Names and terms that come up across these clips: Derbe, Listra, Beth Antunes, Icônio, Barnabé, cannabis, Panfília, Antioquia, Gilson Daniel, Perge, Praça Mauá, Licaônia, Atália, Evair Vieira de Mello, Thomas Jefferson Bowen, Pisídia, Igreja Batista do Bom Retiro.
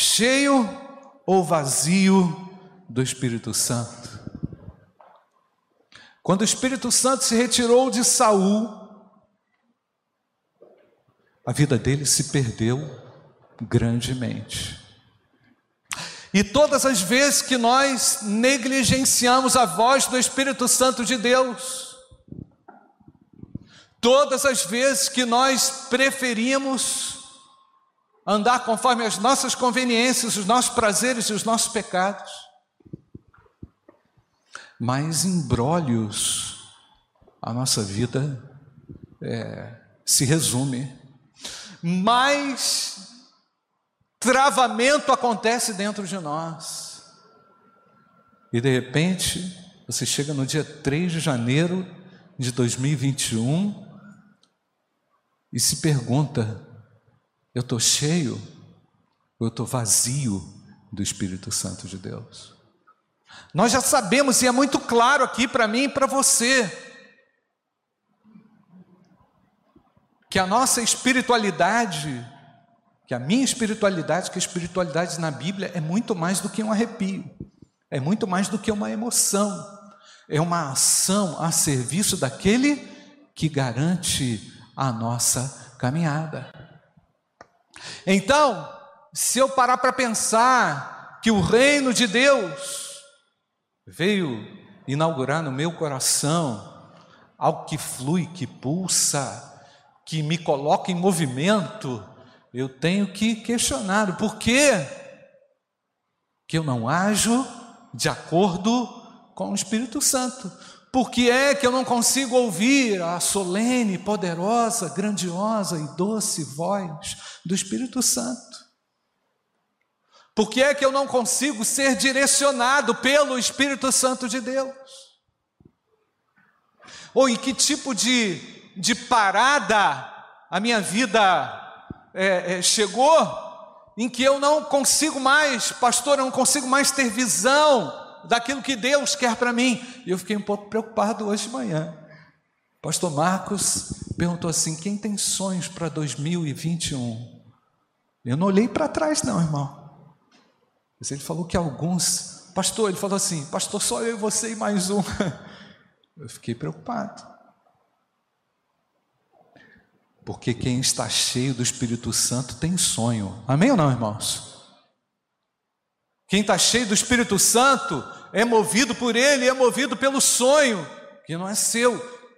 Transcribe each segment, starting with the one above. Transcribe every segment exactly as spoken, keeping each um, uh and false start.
cheio ou vazio do Espírito Santo. Quando o Espírito Santo se retirou de Saul, a vida dele se perdeu grandemente. E todas as vezes que nós negligenciamos a voz do Espírito Santo de Deus, todas as vezes que nós preferimos andar conforme as nossas conveniências, os nossos prazeres e os nossos pecados, mais embrólios a nossa vida é, se resume, mais travamento acontece dentro de nós. E de repente, você chega no dia três de janeiro de dois mil e vinte e um e se pergunta: eu estou cheio ou eu estou vazio do Espírito Santo de Deus? Nós já sabemos, e é muito claro aqui para mim e para você, que a nossa espiritualidade, que a minha espiritualidade, que a espiritualidade na Bíblia é muito mais do que um arrepio, é muito mais do que uma emoção, é uma ação a serviço daquele que garante a nossa caminhada. Então, se eu parar para pensar que o reino de Deus veio inaugurar no meu coração algo que flui, que pulsa, que me coloca em movimento, eu tenho que questionar o porquê que eu não ajo de acordo com o Espírito Santo. Por que é que eu não consigo ouvir a solene, poderosa, grandiosa e doce voz do Espírito Santo? Por que é que eu não consigo ser direcionado pelo Espírito Santo de Deus? Ou em que tipo de, de parada a minha vida É, é, chegou, em que eu não consigo mais, pastor, eu não consigo mais ter visão daquilo que Deus quer para mim? E eu fiquei um pouco preocupado hoje de manhã. Pastor Marcos perguntou assim: quem tem sonhos para dois mil e vinte e um? Eu não olhei para trás não, irmão, mas ele falou que alguns, pastor, ele falou assim, pastor, só eu e você e mais um. Eu fiquei preocupado, porque quem está cheio do Espírito Santo tem sonho. Amém ou não, irmãos? Quem está cheio do Espírito Santo é movido por ele, é movido pelo sonho, que não é seu,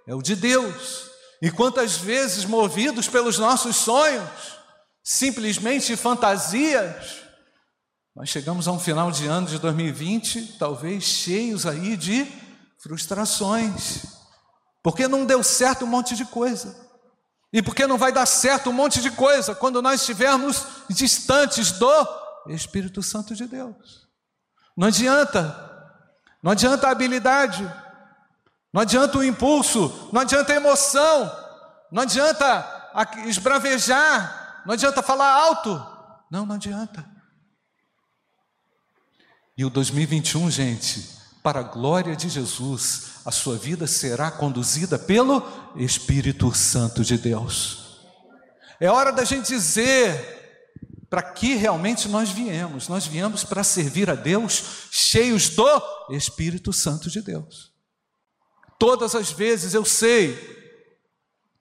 é o de Deus. E quantas vezes, movidos pelos nossos sonhos, simplesmente fantasias, nós chegamos a um final de ano de dois mil e vinte, talvez cheios aí de frustrações, porque não deu certo um monte de coisa. E porque não vai dar certo um monte de coisa quando nós estivermos distantes do Espírito Santo de Deus? Não adianta, não adianta a habilidade, não adianta o impulso, não adianta a emoção, não adianta esbravejar, não adianta falar alto, não, não adianta. E o dois mil e vinte e um, gente, para a glória de Jesus, a sua vida será conduzida pelo Espírito Santo de Deus. É hora da gente dizer para que realmente nós viemos. Nós viemos para servir a Deus cheios do Espírito Santo de Deus. Todas as vezes eu sei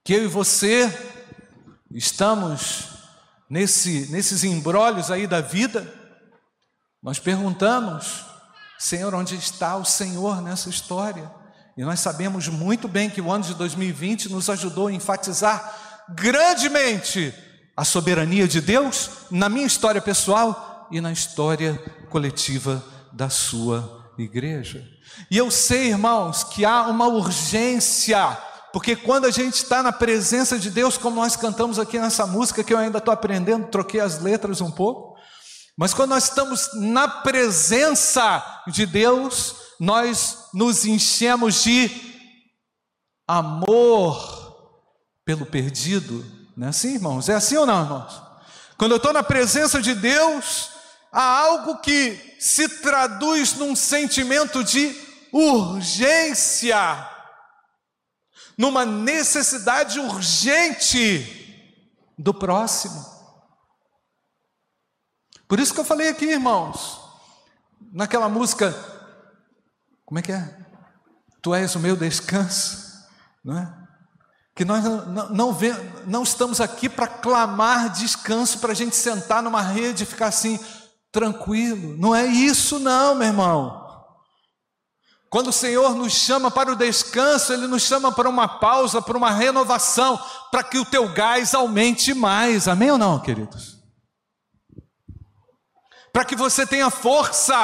que eu e você estamos nesse, nesses embrólios aí da vida, nós perguntamos: Senhor, onde está o Senhor nessa história? E nós sabemos muito bem que o ano de dois mil e vinte nos ajudou a enfatizar grandemente a soberania de Deus na minha história pessoal e na história coletiva da sua igreja. E eu sei, irmãos, que há uma urgência, porque quando a gente está na presença de Deus, como nós cantamos aqui nessa música, que eu ainda estou aprendendo, troquei as letras um pouco, mas quando nós estamos na presença de Deus, nós nos enchemos de amor pelo perdido. Não é assim, irmãos? É assim ou não, irmãos? Quando eu estou na presença de Deus, há algo que se traduz num sentimento de urgência, numa necessidade urgente do próximo. Por isso que eu falei aqui, irmãos, naquela música, como é que é? Tu és o meu descanso, não é? Que nós não, não, vê, não estamos aqui para clamar descanso, para a gente sentar numa rede e ficar assim, tranquilo. Não é isso não, meu irmão. Quando o Senhor nos chama para o descanso, Ele nos chama para uma pausa, para uma renovação, para que o teu gás aumente mais. Amém ou não, queridos? Para que você tenha força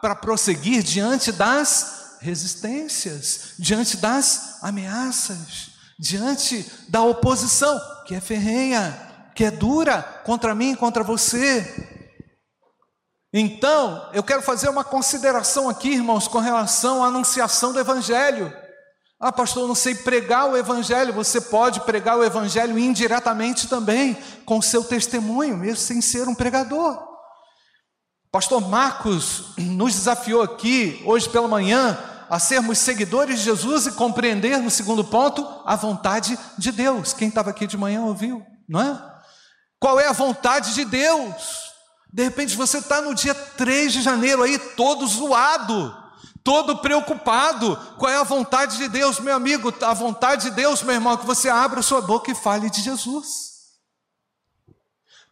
para prosseguir diante das resistências, diante das ameaças, diante da oposição, que é ferrenha, que é dura, contra mim, contra você. Então, eu quero fazer uma consideração aqui, irmãos, com relação à anunciação do Evangelho. Ah, pastor, eu não sei pregar o Evangelho. Você pode pregar o Evangelho indiretamente também, com o seu testemunho, mesmo sem ser um pregador. Pastor Marcos nos desafiou aqui, hoje pela manhã, a sermos seguidores de Jesus e compreender, no segundo ponto, a vontade de Deus. Quem estava aqui de manhã ouviu, não é? Qual é a vontade de Deus? De repente você está no dia três de janeiro aí, todo zoado, todo preocupado. Qual é a vontade de Deus, meu amigo? A vontade de Deus, meu irmão, é que você abra sua boca e fale de Jesus,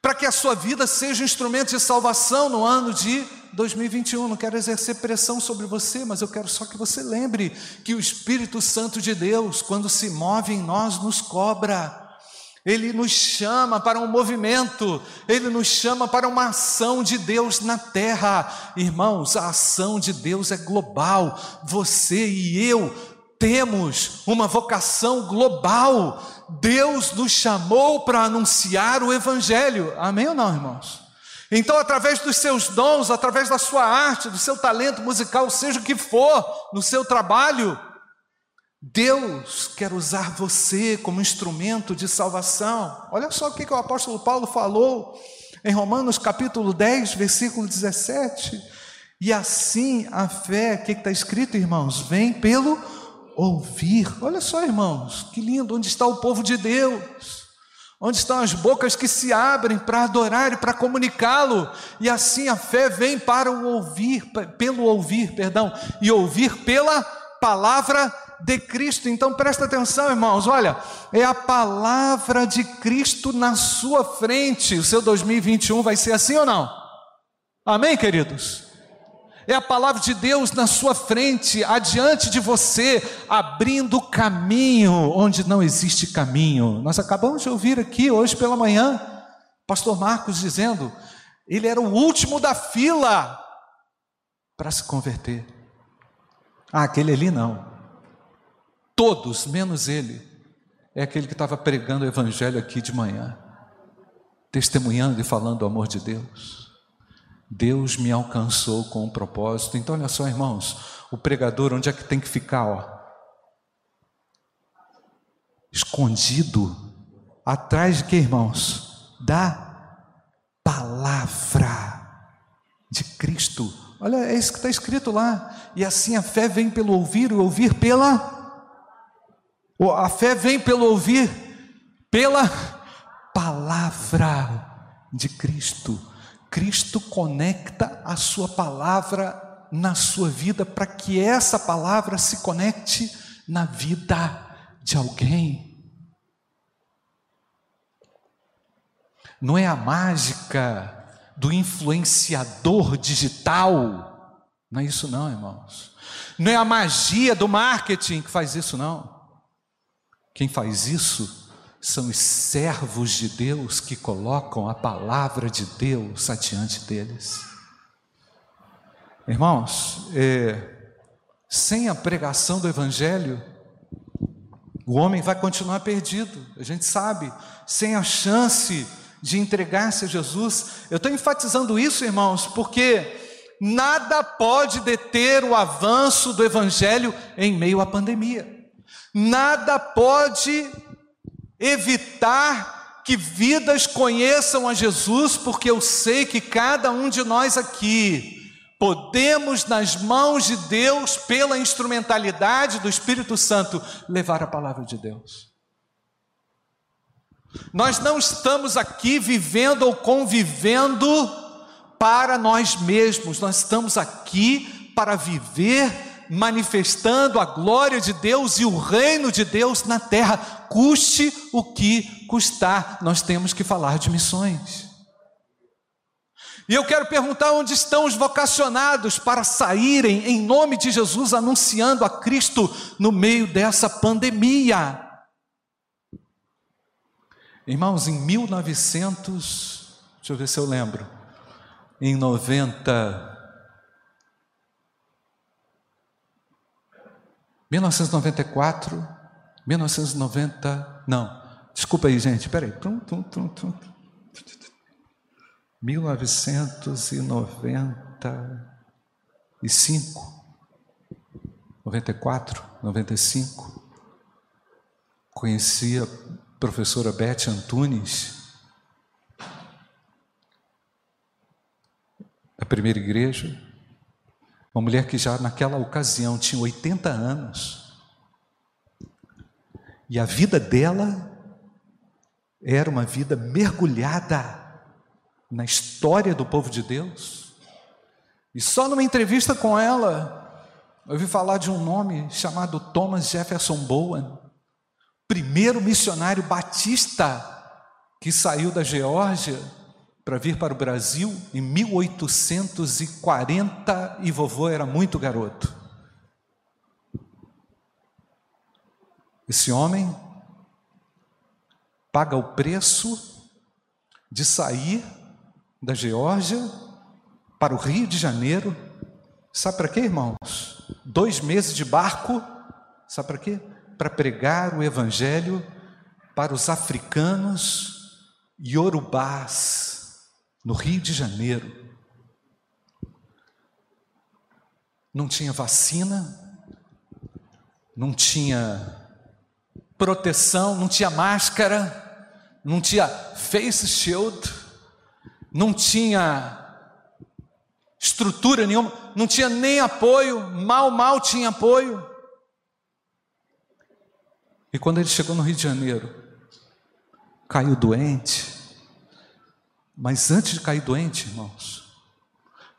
para que a sua vida seja um instrumento de salvação no ano de dois mil e vinte e um. Não quero exercer pressão sobre você, mas eu quero só que você lembre que o Espírito Santo de Deus, quando se move em nós, nos cobra. Ele nos chama para um movimento, Ele nos chama para uma ação de Deus na terra. Irmãos, a ação de Deus é global. Você e eu temos uma vocação global. Deus nos chamou para anunciar o Evangelho. Amém ou não, irmãos? Então, através dos seus dons, através da sua arte, do seu talento musical, seja o que for, no seu trabalho, Deus quer usar você como instrumento de salvação. Olha só o que o apóstolo Paulo falou em Romanos capítulo dez, versículo dezessete. E assim a fé, o que está escrito, irmãos? Vem pelo ouvir. Olha só, irmãos, que lindo, onde está o povo de Deus, onde estão as bocas que se abrem para adorar e para comunicá-lo. E assim a fé vem para o ouvir, pelo ouvir, perdão, e ouvir pela palavra de Cristo. Então presta atenção, irmãos, olha, é a palavra de Cristo na sua frente. O seu dois mil e vinte e um vai ser assim ou não? Amém, queridos? É a palavra de Deus na sua frente, adiante de você, abrindo caminho onde não existe caminho. Nós acabamos de ouvir aqui, hoje pela manhã, pastor Marcos dizendo, ele era o último da fila para se converter. Ah, aquele ali não. Todos, menos ele, é aquele que estava pregando o Evangelho aqui de manhã, testemunhando e falando o amor de Deus. Deus me alcançou com um propósito. Então olha só, irmãos, o pregador onde é que tem que ficar? Ó? Escondido. Atrás de que, irmãos? Da palavra de Cristo. Olha, é isso que está escrito lá. E assim a fé vem pelo ouvir, o ouvir pela... A fé vem pelo ouvir pela palavra de Cristo. Cristo conecta a sua palavra na sua vida, para que essa palavra se conecte na vida de alguém. Não é a mágica do influenciador digital, não é isso não, irmãos. Não é a magia do marketing que faz isso não. Quem faz isso são os servos de Deus que colocam a palavra de Deus adiante deles. Irmãos, é, sem a pregação do Evangelho, o homem vai continuar perdido, a gente sabe, sem a chance de entregar-se a Jesus. Eu estou enfatizando isso, irmãos, porque nada pode deter o avanço do Evangelho em meio à pandemia. Nada pode evitar que vidas conheçam a Jesus, porque eu sei que cada um de nós aqui podemos, nas mãos de Deus, pela instrumentalidade do Espírito Santo, levar a palavra de Deus. Nós não estamos aqui vivendo ou convivendo para nós mesmos, nós estamos aqui para viver manifestando a glória de Deus e o reino de Deus na terra, custe o que custar, nós temos que falar de missões. E eu quero perguntar onde estão os vocacionados para saírem em nome de Jesus anunciando a Cristo no meio dessa pandemia. Irmãos, em mil e novecentos, deixa eu ver se eu lembro, em noventa, mil novecentos e noventa e quatro, mil novecentos e noventa, não, desculpa aí gente, peraí, tum, tum, tum, tum. mil novecentos e noventa e cinco, noventa e quatro, noventa e cinco, conheci a professora Beth Antunes, da primeira igreja, uma mulher que já naquela ocasião tinha oitenta anos, e a vida dela era uma vida mergulhada na história do povo de Deus, e só numa entrevista com ela, eu ouvi falar de um nome chamado Thomas Jefferson Bowen, primeiro missionário batista que saiu da Geórgia para vir para o Brasil em mil oitocentos e quarenta, e vovô era muito garoto. Esse homem paga o preço de sair da Geórgia para o Rio de Janeiro, sabe para quê, irmãos? Dois meses de barco, sabe para quê? Para pregar o evangelho para os africanos iorubás, no Rio de Janeiro. Não tinha vacina, não tinha proteção, não tinha máscara, não tinha face shield, não tinha estrutura nenhuma, não tinha nem apoio, mal, mal tinha apoio. E quando ele chegou no Rio de Janeiro, caiu doente, mas antes de cair doente, irmãos,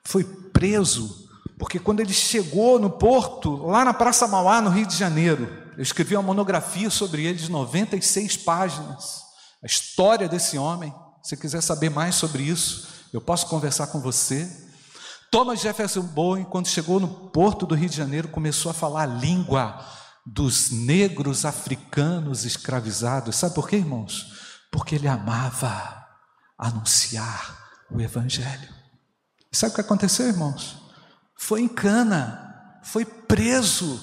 foi preso, porque quando ele chegou no porto, lá na Praça Mauá, no Rio de Janeiro, eu escrevi uma monografia sobre ele de noventa e seis páginas, a história desse homem. Se quiser saber mais sobre isso, eu posso conversar com você. Thomas Jefferson Bowen, quando chegou no porto do Rio de Janeiro, começou a falar a língua dos negros africanos escravizados. Sabe por quê, irmãos? Porque ele amava anunciar o evangelho. Sabe o que aconteceu, irmãos? Foi em Cana, foi preso. O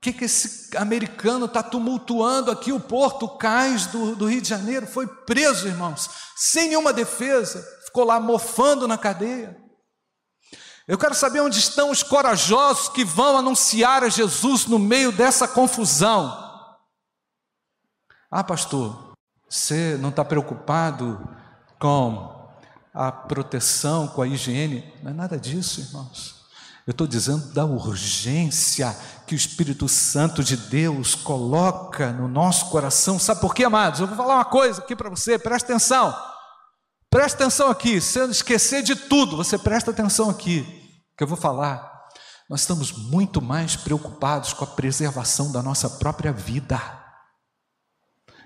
que, que esse americano está tumultuando aqui o porto, o cais do, do Rio de Janeiro? Foi preso, irmãos, sem nenhuma defesa, ficou lá mofando na cadeia. Eu quero saber onde estão os corajosos que vão anunciar a Jesus no meio dessa confusão. Ah, pastor, você não está preocupado com a proteção, com a higiene? Não é nada disso, irmãos. Eu estou dizendo da urgência que o Espírito Santo de Deus coloca no nosso coração. Sabe por quê, amados? Eu vou falar uma coisa aqui para você, presta atenção. Presta atenção aqui, se eu esquecer de tudo, você presta atenção aqui, que eu vou falar. Nós estamos muito mais preocupados com a preservação da nossa própria vida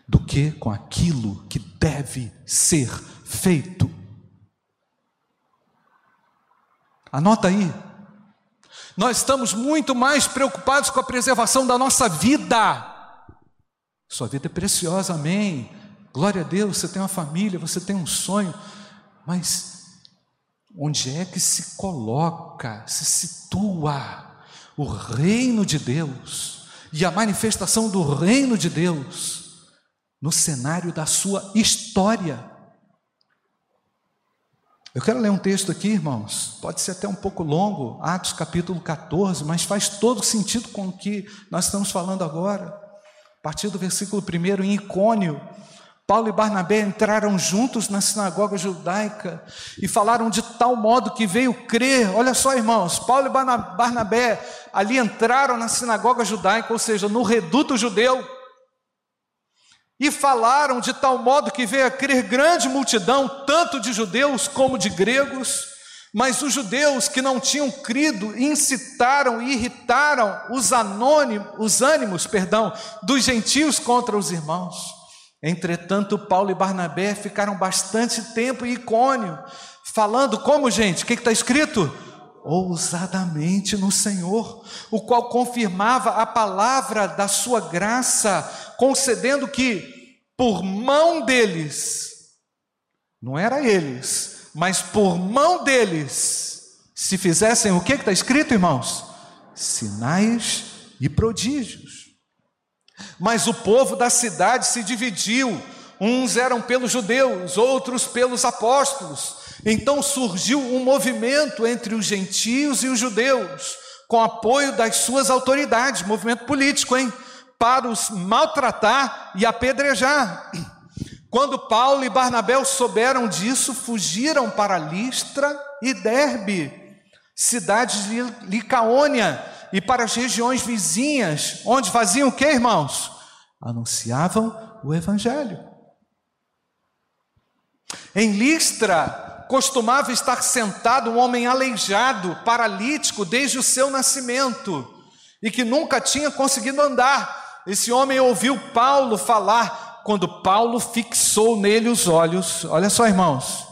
do que com aquilo que deve ser feito. Anota aí. Nós estamos muito mais preocupados com a preservação da nossa vida. Sua vida é preciosa, amém. Glória a Deus, você tem uma família, você tem um sonho. Mas onde é que se coloca, se situa o reino de Deus e a manifestação do reino de Deus no cenário da sua história? Eu quero ler um texto aqui, irmãos, pode ser até um pouco longo, Atos capítulo catorze, mas faz todo sentido com o que nós estamos falando agora. A partir do versículo primeiro, em Icônio, Paulo e Barnabé entraram juntos na sinagoga judaica e falaram de tal modo que veio crer. Olha só, irmãos, Paulo e Barnabé ali entraram na sinagoga judaica, ou seja, no reduto judeu, e falaram de tal modo que veio a crer grande multidão, tanto de judeus como de gregos. Mas os judeus que não tinham crido incitaram e irritaram os, anônimos, os ânimos perdão, dos gentios contra os irmãos. Entretanto, Paulo e Barnabé ficaram bastante tempo em Icônio, falando como, gente? O que está escrito? Ousadamente no Senhor, o qual confirmava a palavra da sua graça, concedendo que, por mão deles, não era eles, mas por mão deles, se fizessem o que está escrito, irmãos? Sinais e prodígios. Mas o povo da cidade se dividiu, uns eram pelos judeus, outros pelos apóstolos. Então surgiu um movimento entre os gentios e os judeus, com apoio das suas autoridades, movimento político, hein? Para os maltratar e apedrejar. Quando Paulo e Barnabé souberam disso, fugiram para Listra e Derbe, cidades de Licaônia, e para as regiões vizinhas, onde faziam o que, irmãos? Anunciavam o Evangelho. Em Listra, costumava estar sentado um homem aleijado, paralítico, desde o seu nascimento, e que nunca tinha conseguido andar. Esse homem ouviu Paulo falar. Quando Paulo fixou nele os olhos, olha só, irmãos,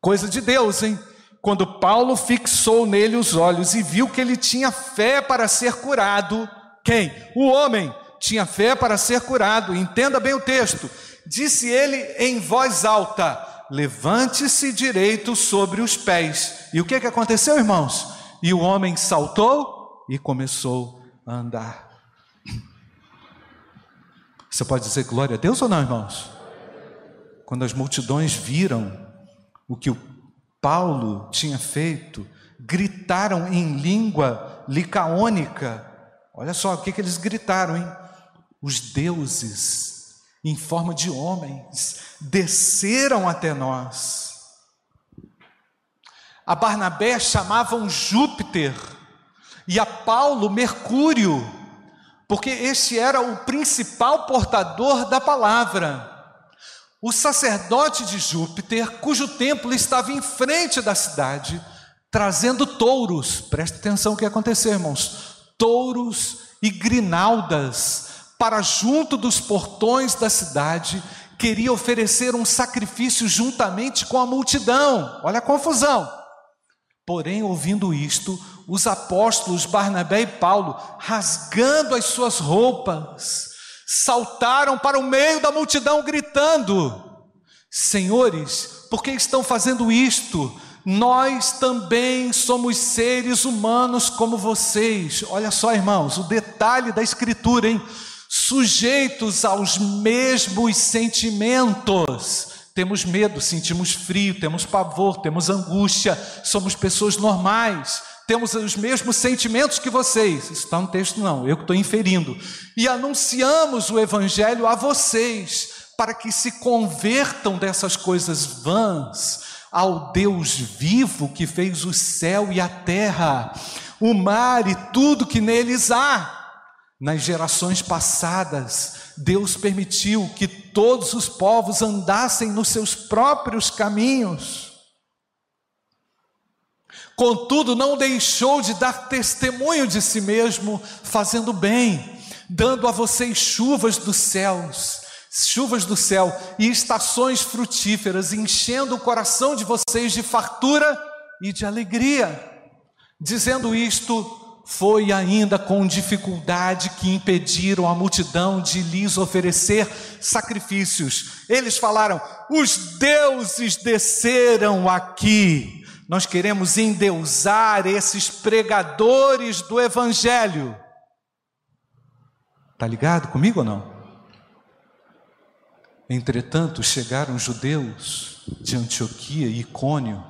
coisa de Deus, hein? Quando Paulo fixou nele os olhos e viu que ele tinha fé para ser curado, quem? O homem tinha fé para ser curado, entenda bem o texto, disse ele em voz alta, levante-se direito sobre os pés, e o que, que aconteceu, irmãos? E o homem saltou e começou a andar. Você pode dizer glória a Deus ou não, irmãos? Quando as multidões viram o que o Paulo tinha feito, gritaram em língua licaônica. Olha só o que, que eles gritaram, hein? Os deuses, em forma de homens, desceram até nós. A Barnabé chamavam Júpiter e a Paulo Mercúrio, porque este era o principal portador da palavra. O sacerdote de Júpiter, cujo templo estava em frente da cidade, trazendo touros, presta atenção o que aconteceu, irmãos, touros e grinaldas, para junto dos portões da cidade, queria oferecer um sacrifício juntamente com a multidão, olha a confusão. Porém, ouvindo isto, os apóstolos Barnabé e Paulo, rasgando as suas roupas, saltaram para o meio da multidão gritando, senhores, por que estão fazendo isto? Nós também somos seres humanos como vocês. Olha só, irmãos, o detalhe da escritura, hein? Sujeitos aos mesmos sentimentos. Temos medo, sentimos frio, temos pavor, temos angústia, somos pessoas normais, temos os mesmos sentimentos que vocês. Isso está no texto não, eu que estou inferindo. E anunciamos o Evangelho a vocês, para que se convertam dessas coisas vãs ao Deus vivo que fez o céu e a terra, o mar e tudo que neles há. Nas gerações passadas, Deus permitiu que todos os povos andassem nos seus próprios caminhos. Contudo, não deixou de dar testemunho de si mesmo, fazendo bem, dando a vocês chuvas dos céus, chuvas do céu e estações frutíferas, enchendo o coração de vocês de fartura e de alegria. Dizendo isto, foi ainda com dificuldade que impediram a multidão de lhes oferecer sacrifícios. Eles falaram, os deuses desceram aqui. Nós queremos endeusar esses pregadores do Evangelho. Está ligado comigo ou não? Entretanto, chegaram judeus de Antioquia e Icônio,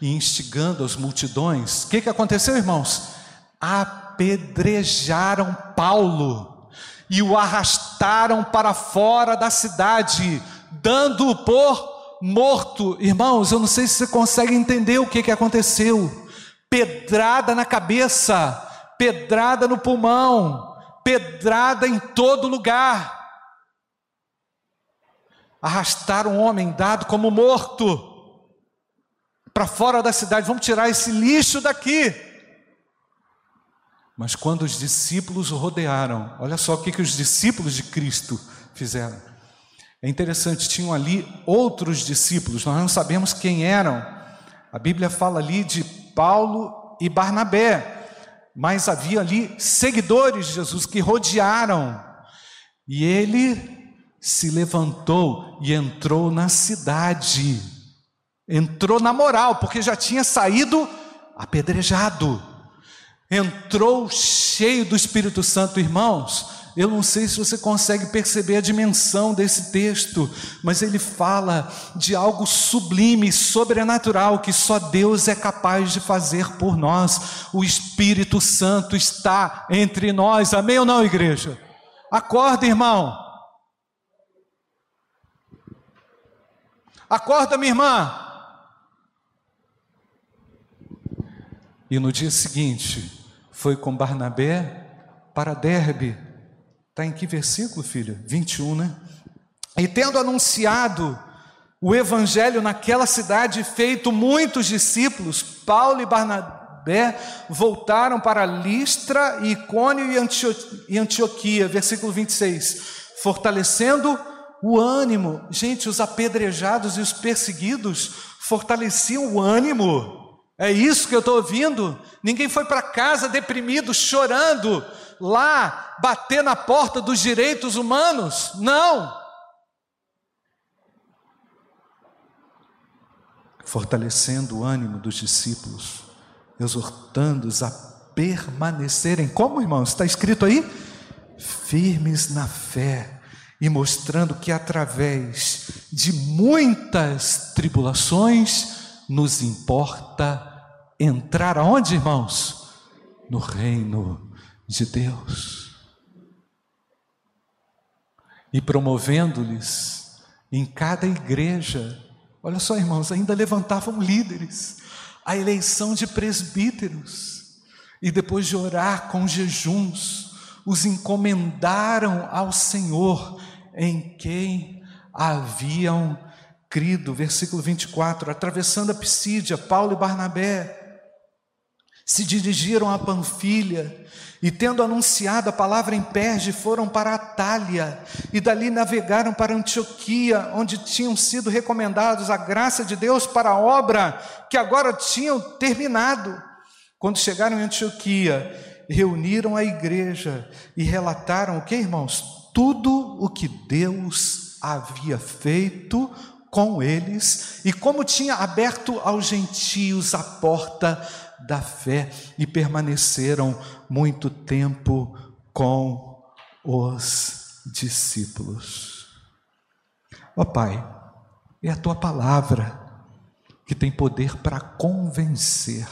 e instigando as multidões, o que, que aconteceu, irmãos? Apedrejaram Paulo e o arrastaram para fora da cidade, dando-o por morto. Irmãos, eu não sei se você consegue entender o que, que aconteceu. Pedrada na cabeça, pedrada no pulmão, pedrada em todo lugar. arrastar um homem dado como morto para fora da cidade. Vamos tirar esse lixo daqui. Mas quando os discípulos o rodearam, olha só o que, que os discípulos de Cristo fizeram. É interessante, tinham ali outros discípulos, nós não sabemos quem eram. A Bíblia fala ali de Paulo e Barnabé, mas havia ali seguidores de Jesus que rodearam, e ele se levantou e entrou na cidade, entrou na moral, porque já tinha saído apedrejado, entrou cheio do Espírito Santo. Irmãos, eu não sei se você consegue perceber a dimensão desse texto, mas ele fala de algo sublime, sobrenatural, que só Deus é capaz de fazer por nós. O Espírito Santo está entre nós, amém ou não, igreja? Acorda, irmão. Acorda, minha irmã. E no dia seguinte, foi com Barnabé para Derbe. Está em que versículo, filha? vinte e um, né? E tendo anunciado o evangelho naquela cidade, feito muitos discípulos, Paulo e Barnabé voltaram para Listra, Icônio e Antioquia. Versículo vinte e seis, fortalecendo o ânimo. Gente, os apedrejados e os perseguidos fortaleciam o ânimo. É isso que eu estou ouvindo. Ninguém foi para casa deprimido, chorando, lá, bater na porta dos direitos humanos. Não. Fortalecendo o ânimo dos discípulos, exortando-os a permanecerem, como, irmãos? Está escrito aí? Firmes na fé, e mostrando que através de muitas tribulações nos importa entrar aonde, irmãos? No reino de Deus. E promovendo-lhes em cada igreja, olha só, irmãos, ainda levantavam líderes, a eleição de presbíteros, e depois de orar com jejuns, os encomendaram ao Senhor, em quem haviam crido. Versículo vinte e quatro, atravessando a Pisídia, Paulo e Barnabé se dirigiram a Panfília, e tendo anunciado a palavra em Perge, foram para Atália, e dali navegaram para Antioquia, onde tinham sido recomendados a graça de Deus para a obra que agora tinham terminado. Quando chegaram em Antioquia, reuniram a igreja e relataram o que, irmãos? Tudo o que Deus havia feito com eles, e como tinha aberto aos gentios a porta da fé, e permaneceram muito tempo com os discípulos. Ó Pai, é a Tua palavra que tem poder para convencer,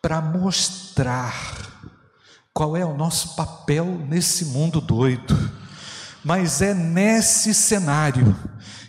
para mostrar qual é o nosso papel nesse mundo doido, mas é nesse cenário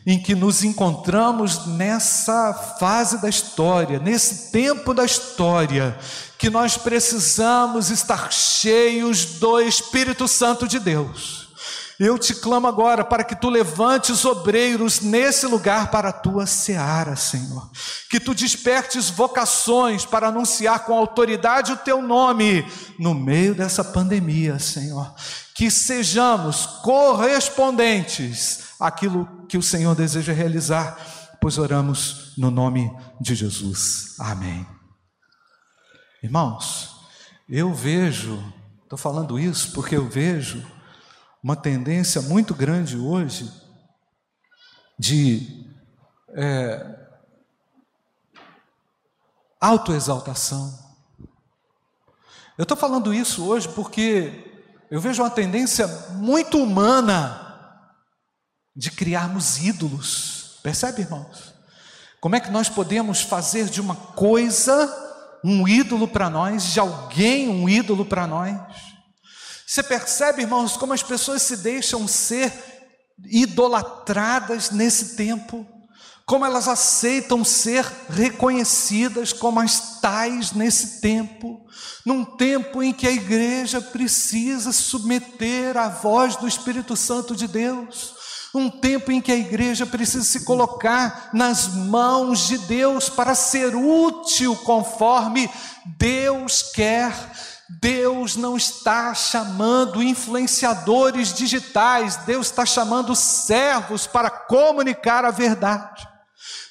em que nos encontramos, nessa fase da história, nesse tempo da história, que nós precisamos estar cheios do Espírito Santo de Deus. Eu te clamo agora para que tu levantes obreiros nesse lugar para a tua seara, Senhor, que tu despertes vocações para anunciar com autoridade o teu nome no meio dessa pandemia, Senhor, que sejamos correspondentes aquilo que o Senhor deseja realizar, pois oramos no nome de Jesus, amém. Irmãos, eu vejo, estou falando isso porque eu vejo uma tendência muito grande hoje de é, autoexaltação. Eu estou falando isso hoje porque eu vejo uma tendência muito humana de criarmos ídolos. Percebe, irmãos? Como é que nós podemos fazer de uma coisa um ídolo para nós, de alguém um ídolo para nós? Você percebe, irmãos, como as pessoas se deixam ser idolatradas nesse tempo, como elas aceitam ser reconhecidas como as tais nesse tempo, num tempo em que a igreja precisa submeter à voz do Espírito Santo de Deus, um tempo em que a igreja precisa se colocar nas mãos de Deus para ser útil conforme Deus quer. Deus não está chamando influenciadores digitais, Deus está chamando servos para comunicar a verdade,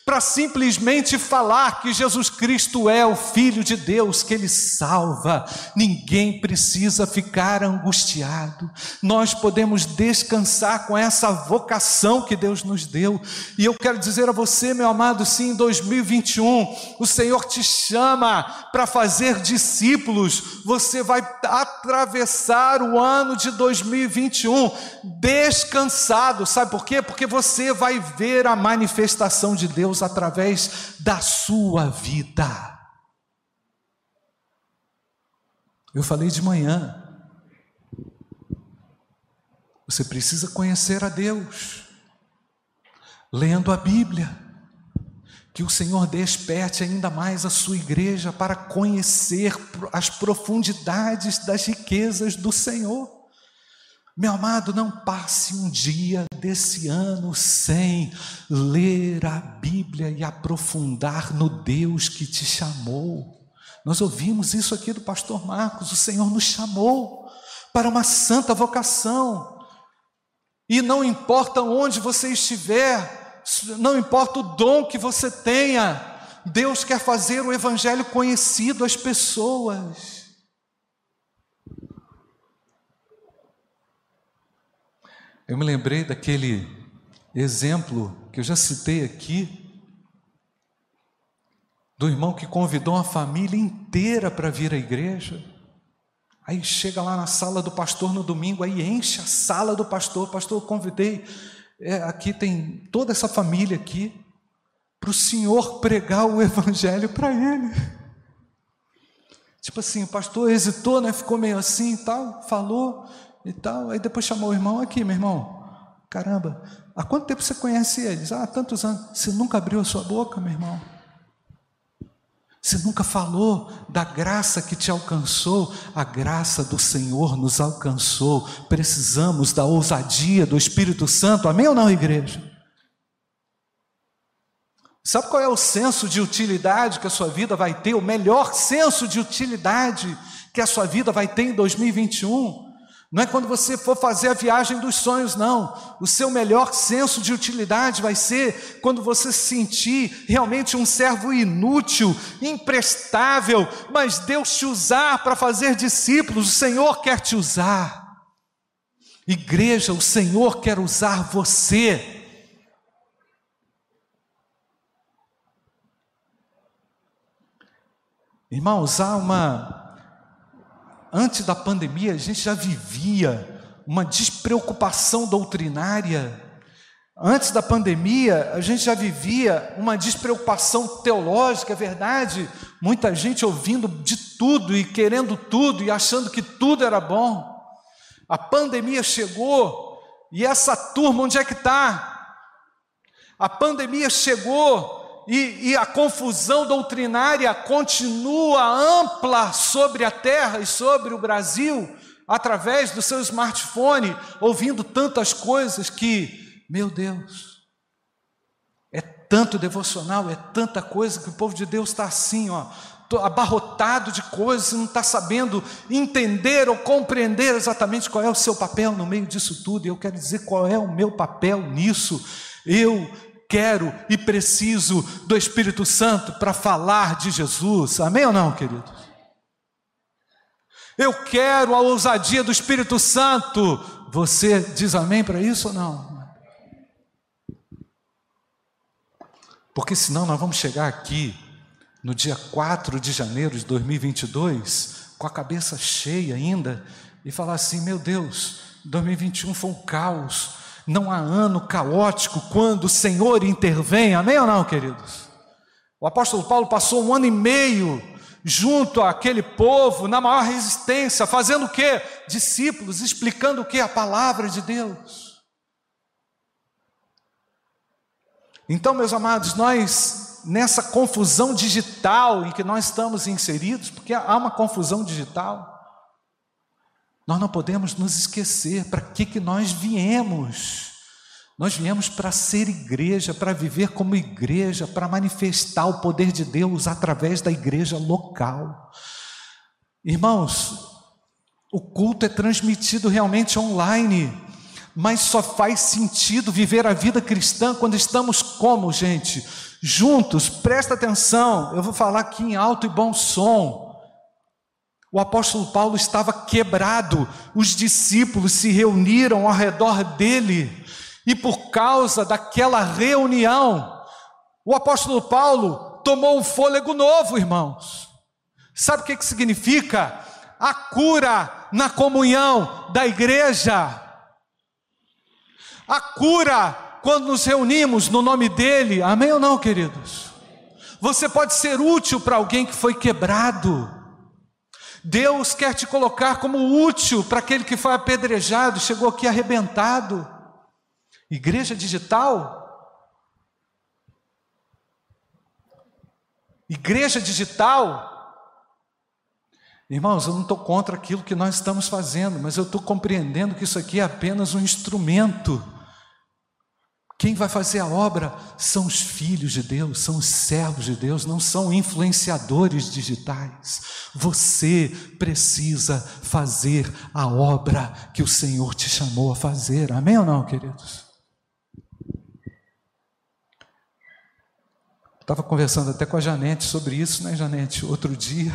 para simplesmente falar que Jesus Cristo é o Filho de Deus, que Ele salva. Ninguém precisa ficar angustiado, nós podemos descansar com essa vocação que Deus nos deu. E eu quero dizer a você, meu amado, sim, em dois mil e vinte e um, o Senhor te chama para fazer discípulos. Você vai atravessar o ano de dois mil e vinte e um descansado, sabe por quê? Porque você vai ver a manifestação de Deus através da sua vida. Eu falei de manhã, você precisa conhecer a Deus, lendo a Bíblia, que o Senhor desperte ainda mais a sua igreja para conhecer as profundidades das riquezas do Senhor. Meu amado, não passe um dia desse ano sem ler a Bíblia e aprofundar no Deus que te chamou. Nós ouvimos isso aqui do pastor Marcos, o Senhor nos chamou para uma santa vocação. E não importa onde você estiver, não importa o dom que você tenha, Deus quer fazer o evangelho conhecido às pessoas. Eu me lembrei daquele exemplo que eu já citei aqui, do irmão que convidou uma família inteira para vir à igreja, aí chega lá na sala do pastor no domingo, aí enche a sala do pastor, pastor, eu convidei, é, aqui tem toda essa família aqui, para o senhor pregar o evangelho para ele. Tipo assim, o pastor hesitou, né? Ficou meio assim e tal, falou... e tal, aí depois chamou o irmão, aqui meu irmão, caramba, há quanto tempo você conhece eles? Ah, tantos anos. Você nunca abriu a sua boca, meu irmão? Você nunca falou da graça que te alcançou? A graça do Senhor nos alcançou, precisamos da ousadia do Espírito Santo, amém ou não, igreja? Sabe qual é o senso de utilidade que a sua vida vai ter, o melhor senso de utilidade que a sua vida vai ter em dois mil e vinte e um? Não é quando você for fazer a viagem dos sonhos, não. O seu melhor senso de utilidade vai ser quando você se sentir realmente um servo inútil, imprestável, mas Deus te usar para fazer discípulos. O Senhor quer te usar. Igreja, o Senhor quer usar você. Irmão, usar uma... Antes da pandemia, a gente já vivia uma despreocupação doutrinária. Antes da pandemia, a gente já vivia uma despreocupação teológica, é verdade? Muita gente ouvindo de tudo e querendo tudo e achando que tudo era bom. A pandemia chegou e essa turma, onde é que está? A pandemia chegou... E, e a confusão doutrinária continua ampla sobre a terra e sobre o Brasil, através do seu smartphone, ouvindo tantas coisas que, meu Deus, é tanto devocional, é tanta coisa que o povo de Deus está assim, ó, abarrotado de coisas, não está sabendo entender ou compreender exatamente qual é o seu papel no meio disso tudo. E eu quero dizer qual é o meu papel nisso. Eu quero e preciso do Espírito Santo para falar de Jesus, amém ou não, queridos? Eu quero a ousadia do Espírito Santo. Você diz amém para isso ou não? Porque senão nós vamos chegar aqui no dia quatro de janeiro de dois mil e vinte e dois com a cabeça cheia ainda e falar assim, meu Deus, dois mil e vinte e um foi um caos. Não há ano caótico quando o Senhor intervém, amém ou não, queridos? O apóstolo Paulo passou um ano e meio junto àquele povo, na maior resistência, fazendo o quê? Discípulos, explicando o quê? A palavra de Deus. Então, meus amados, nós, nessa confusão digital em que nós estamos inseridos, porque há uma confusão digital, nós não podemos nos esquecer para que, que nós viemos. Nós viemos para ser igreja, para viver como igreja, para manifestar o poder de Deus através da igreja local. Irmãos, o culto é transmitido realmente online, mas só faz sentido viver a vida cristã quando estamos como, gente? Juntos. Presta atenção, eu vou falar aqui em alto e bom som. O apóstolo Paulo estava quebrado, os discípulos se reuniram ao redor dele, e por causa daquela reunião, o apóstolo Paulo tomou um fôlego novo, irmãos. Sabe o que, que significa? A cura na comunhão da igreja, a cura quando nos reunimos no nome dele, amém ou não, queridos? Você pode ser útil para alguém que foi quebrado. Deus quer te colocar como útil para aquele que foi apedrejado, chegou aqui arrebentado. Igreja digital? Igreja digital? Irmãos, eu não estou contra aquilo que nós estamos fazendo, mas eu estou compreendendo que isso aqui é apenas um instrumento. Quem vai fazer a obra são os filhos de Deus, são os servos de Deus, não são influenciadores digitais. Você precisa fazer a obra que o Senhor te chamou a fazer, amém ou não, queridos? Estava conversando até com a Janete sobre isso, né, Janete, outro dia.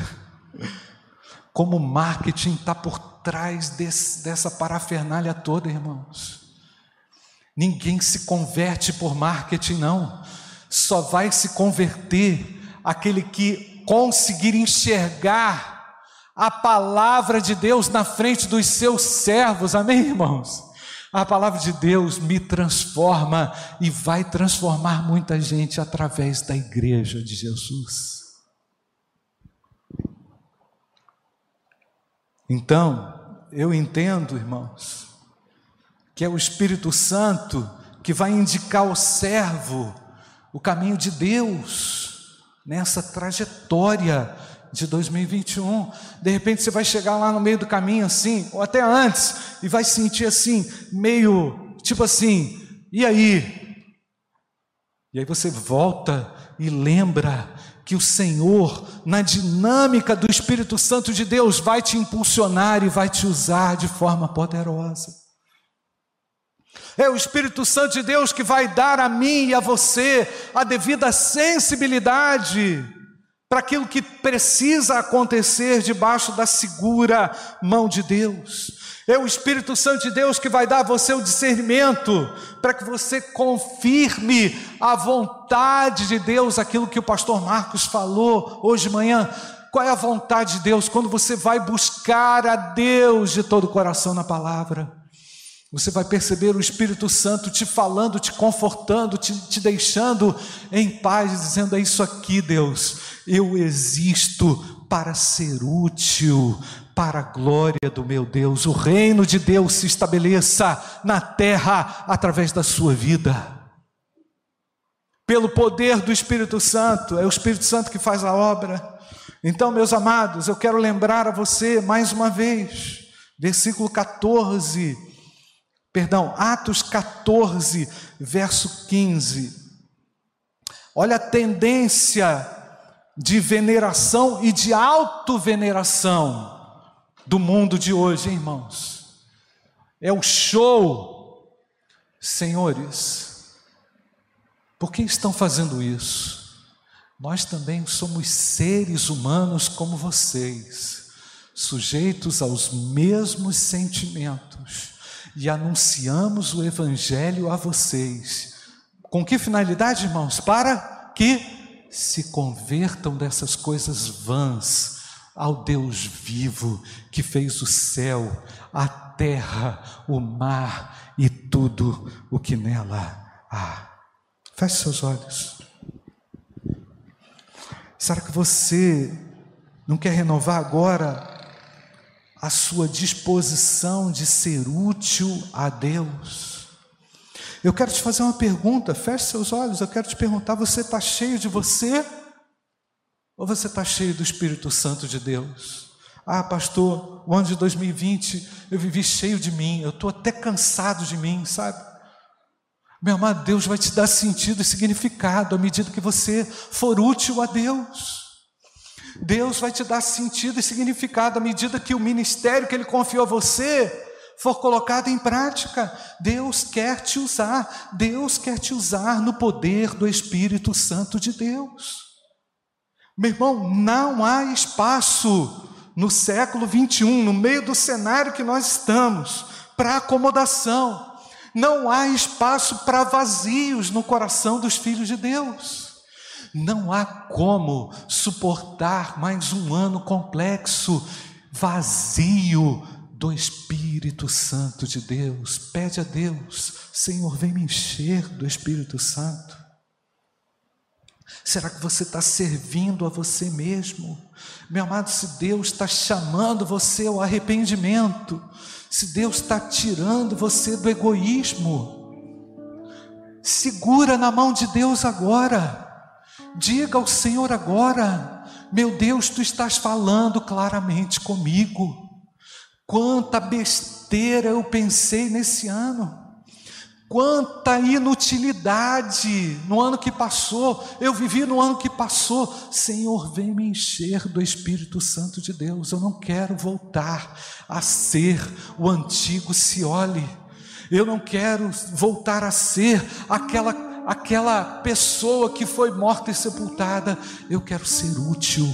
Como o marketing está por trás desse, dessa parafernália toda, irmãos. Ninguém se converte por marketing, não. Só vai se converter aquele que conseguir enxergar a palavra de Deus na frente dos seus servos, amém, irmãos? A palavra de Deus me transforma e vai transformar muita gente através da igreja de Jesus. Então, eu entendo, irmãos, que é o Espírito Santo que vai indicar ao servo o caminho de Deus nessa trajetória de dois mil e vinte e um. De repente você vai chegar lá no meio do caminho assim, ou até antes, e vai sentir assim, meio, tipo assim, e aí? E aí você volta e lembra que o Senhor, na dinâmica do Espírito Santo de Deus, vai te impulsionar e vai te usar de forma poderosa. É o Espírito Santo de Deus que vai dar a mim e a você a devida sensibilidade para aquilo que precisa acontecer debaixo da segura mão de Deus. É o Espírito Santo de Deus que vai dar a você o discernimento para que você confirme a vontade de Deus, aquilo que o pastor Marcos falou hoje de manhã. Qual é a vontade de Deus? Quando você vai buscar a Deus de todo o coração na palavra, você vai perceber o Espírito Santo te falando, te confortando, te, te deixando em paz, dizendo: é isso aqui, Deus, eu existo para ser útil, para a glória do meu Deus. O reino de Deus se estabeleça na terra através da sua vida. Pelo poder do Espírito Santo, é o Espírito Santo que faz a obra. Então, meus amados, eu quero lembrar a você mais uma vez, versículo quatorze, Perdão, Atos quatorze, verso quinze. Olha a tendência de veneração e de autoveneração do mundo de hoje, hein, irmãos? É o show. Senhores, por que estão fazendo isso? Nós também somos seres humanos como vocês, sujeitos aos mesmos sentimentos, e anunciamos o evangelho a vocês. Com que finalidade, irmãos? Para que se convertam dessas coisas vãs ao Deus vivo, que fez o céu, a terra, o mar e tudo o que nela há. Feche seus olhos. Será que você não quer renovar agora a sua disposição de ser útil a Deus? Eu quero te fazer uma pergunta, feche seus olhos, eu quero te perguntar: você está cheio de você? Ou você está cheio do Espírito Santo de Deus? Ah, pastor, o ano de dois mil e vinte eu vivi cheio de mim, eu estou até cansado de mim, sabe? Meu amado, Deus vai te dar sentido e significado à medida que você for útil a Deus. Deus vai te dar sentido e significado à medida que o ministério que Ele confiou a você for colocado em prática. Deus quer te usar, Deus quer te usar no poder do Espírito Santo de Deus. Meu irmão, não há espaço no século vinte e um, no meio do cenário que nós estamos, para acomodação. Não há espaço para vazios no coração dos filhos de Deus. Não há como suportar mais um ano complexo, vazio do Espírito Santo de Deus. Pede a Deus: Senhor, vem me encher do Espírito Santo. Será que você está servindo a você mesmo? Meu amado, se Deus está chamando você ao arrependimento, se Deus está tirando você do egoísmo, segura na mão de Deus agora. Diga ao Senhor agora: meu Deus, tu estás falando claramente comigo. Quanta besteira eu pensei nesse ano, quanta inutilidade no ano que passou, eu vivi no ano que passou. Senhor, vem me encher do Espírito Santo de Deus. Eu não quero voltar a ser o antigo Cioli. Eu não quero voltar a ser aquela aquela pessoa que foi morta e sepultada. Eu quero ser útil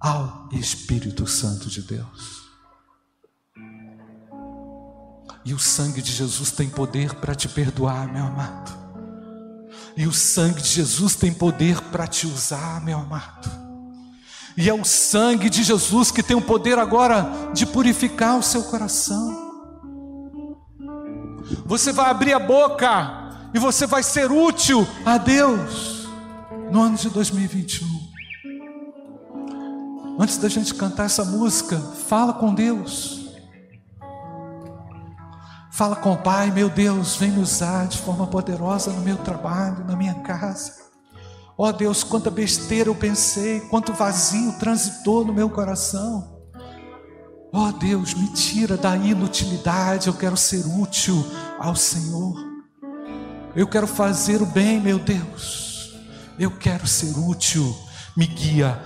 ao Espírito Santo de Deus. E o sangue de Jesus tem poder para te perdoar, meu amado. E o sangue de Jesus tem poder para te usar, meu amado. E é o sangue de Jesus que tem o poder agora de purificar o seu coração. Você vai abrir a boca e você vai ser útil a Deus no ano de dois mil e vinte e um. Antes da gente cantar essa música, fala com Deus. Fala com o Pai: meu Deus, vem me usar de forma poderosa no meu trabalho, na minha casa. Ó Deus, quanta besteira eu pensei, quanto vazio transitou no meu coração. Ó Deus, me tira da inutilidade, eu quero ser útil ao Senhor. Eu quero fazer o bem, meu Deus. Eu quero ser útil. Me guia,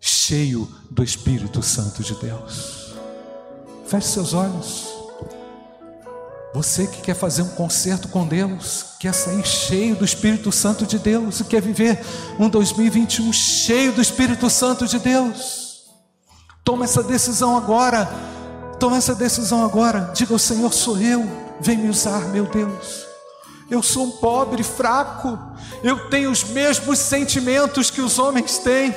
cheio do Espírito Santo de Deus. Feche seus olhos. Você que quer fazer um concerto com Deus, quer sair cheio do Espírito Santo de Deus e quer viver um dois mil e vinte e um cheio do Espírito Santo de Deus, toma essa decisão agora. Toma essa decisão agora. Diga ao Senhor: sou eu, vem me usar, meu Deus. Eu sou um pobre, fraco, eu tenho os mesmos sentimentos que os homens têm,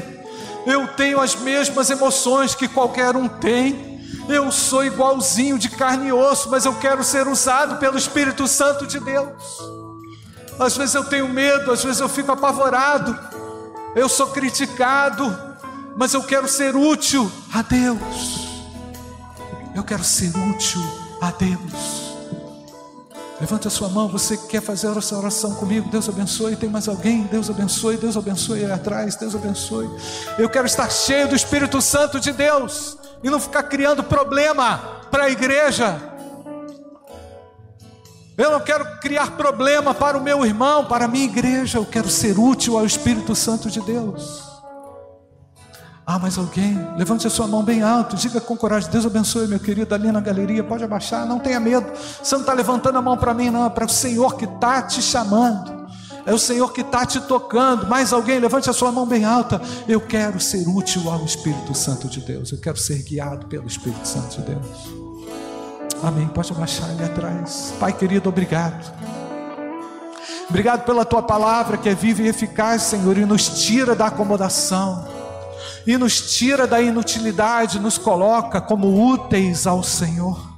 eu tenho as mesmas emoções que qualquer um tem, eu sou igualzinho, de carne e osso, mas eu quero ser usado pelo Espírito Santo de Deus. Às vezes eu tenho medo, às vezes eu fico apavorado, eu sou criticado, mas eu quero ser útil a Deus. Eu quero ser útil a Deus. Levanta a sua mão, você que quer fazer essa oração comigo. Deus abençoe, tem mais alguém? Deus abençoe, Deus abençoe, aí atrás, Deus abençoe. Eu quero estar cheio do Espírito Santo de Deus e não ficar criando problema para a igreja. Eu não quero criar problema para o meu irmão, para a minha igreja. Eu quero ser útil ao Espírito Santo de Deus. Ah, mais alguém? Levante a sua mão bem alto, diga com coragem: Deus abençoe, meu querido, ali na galeria, pode abaixar, não tenha medo. Você não está levantando a mão para mim, não, é para o Senhor que está te chamando, é o Senhor que está te tocando. Mais alguém? Levante a sua mão bem alta. Eu quero ser útil ao Espírito Santo de Deus, eu quero ser guiado pelo Espírito Santo de Deus. Amém, pode abaixar ali atrás. Pai querido, obrigado. Obrigado pela tua palavra, que é viva e eficaz, Senhor, e nos tira da acomodação, e nos tira da inutilidade, nos coloca como úteis ao Senhor.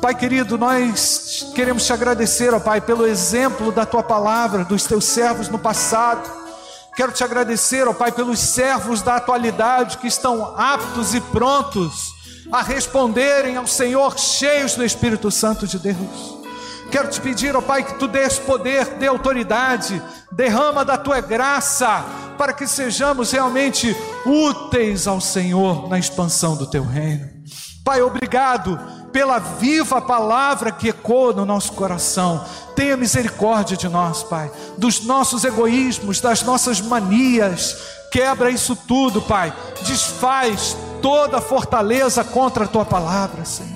Pai querido, nós queremos te agradecer, ó Pai, pelo exemplo da tua palavra, dos teus servos no passado. Quero te agradecer, ó Pai, pelos servos da atualidade que estão aptos e prontos a responderem ao Senhor, cheios do Espírito Santo de Deus. Quero te pedir, ó Pai, que tu dês poder, dê autoridade, derrama da tua graça, para que sejamos realmente úteis ao Senhor na expansão do teu reino. Pai, obrigado pela viva palavra que ecoa no nosso coração. Tenha misericórdia de nós, Pai, dos nossos egoísmos, das nossas manias. Quebra isso tudo, Pai. Desfaz toda a fortaleza contra a Tua palavra, Senhor.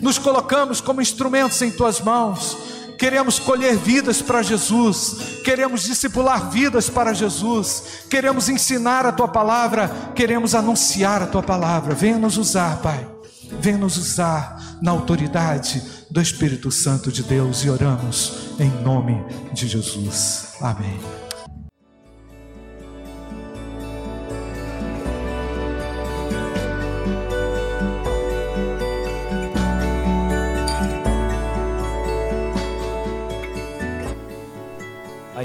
Nos colocamos como instrumentos em Tuas mãos. Queremos colher vidas para Jesus, queremos discipular vidas para Jesus, queremos ensinar a Tua palavra, queremos anunciar a Tua palavra. Venha nos usar, Pai, venha nos usar na autoridade do Espírito Santo de Deus, e oramos em nome de Jesus, amém. A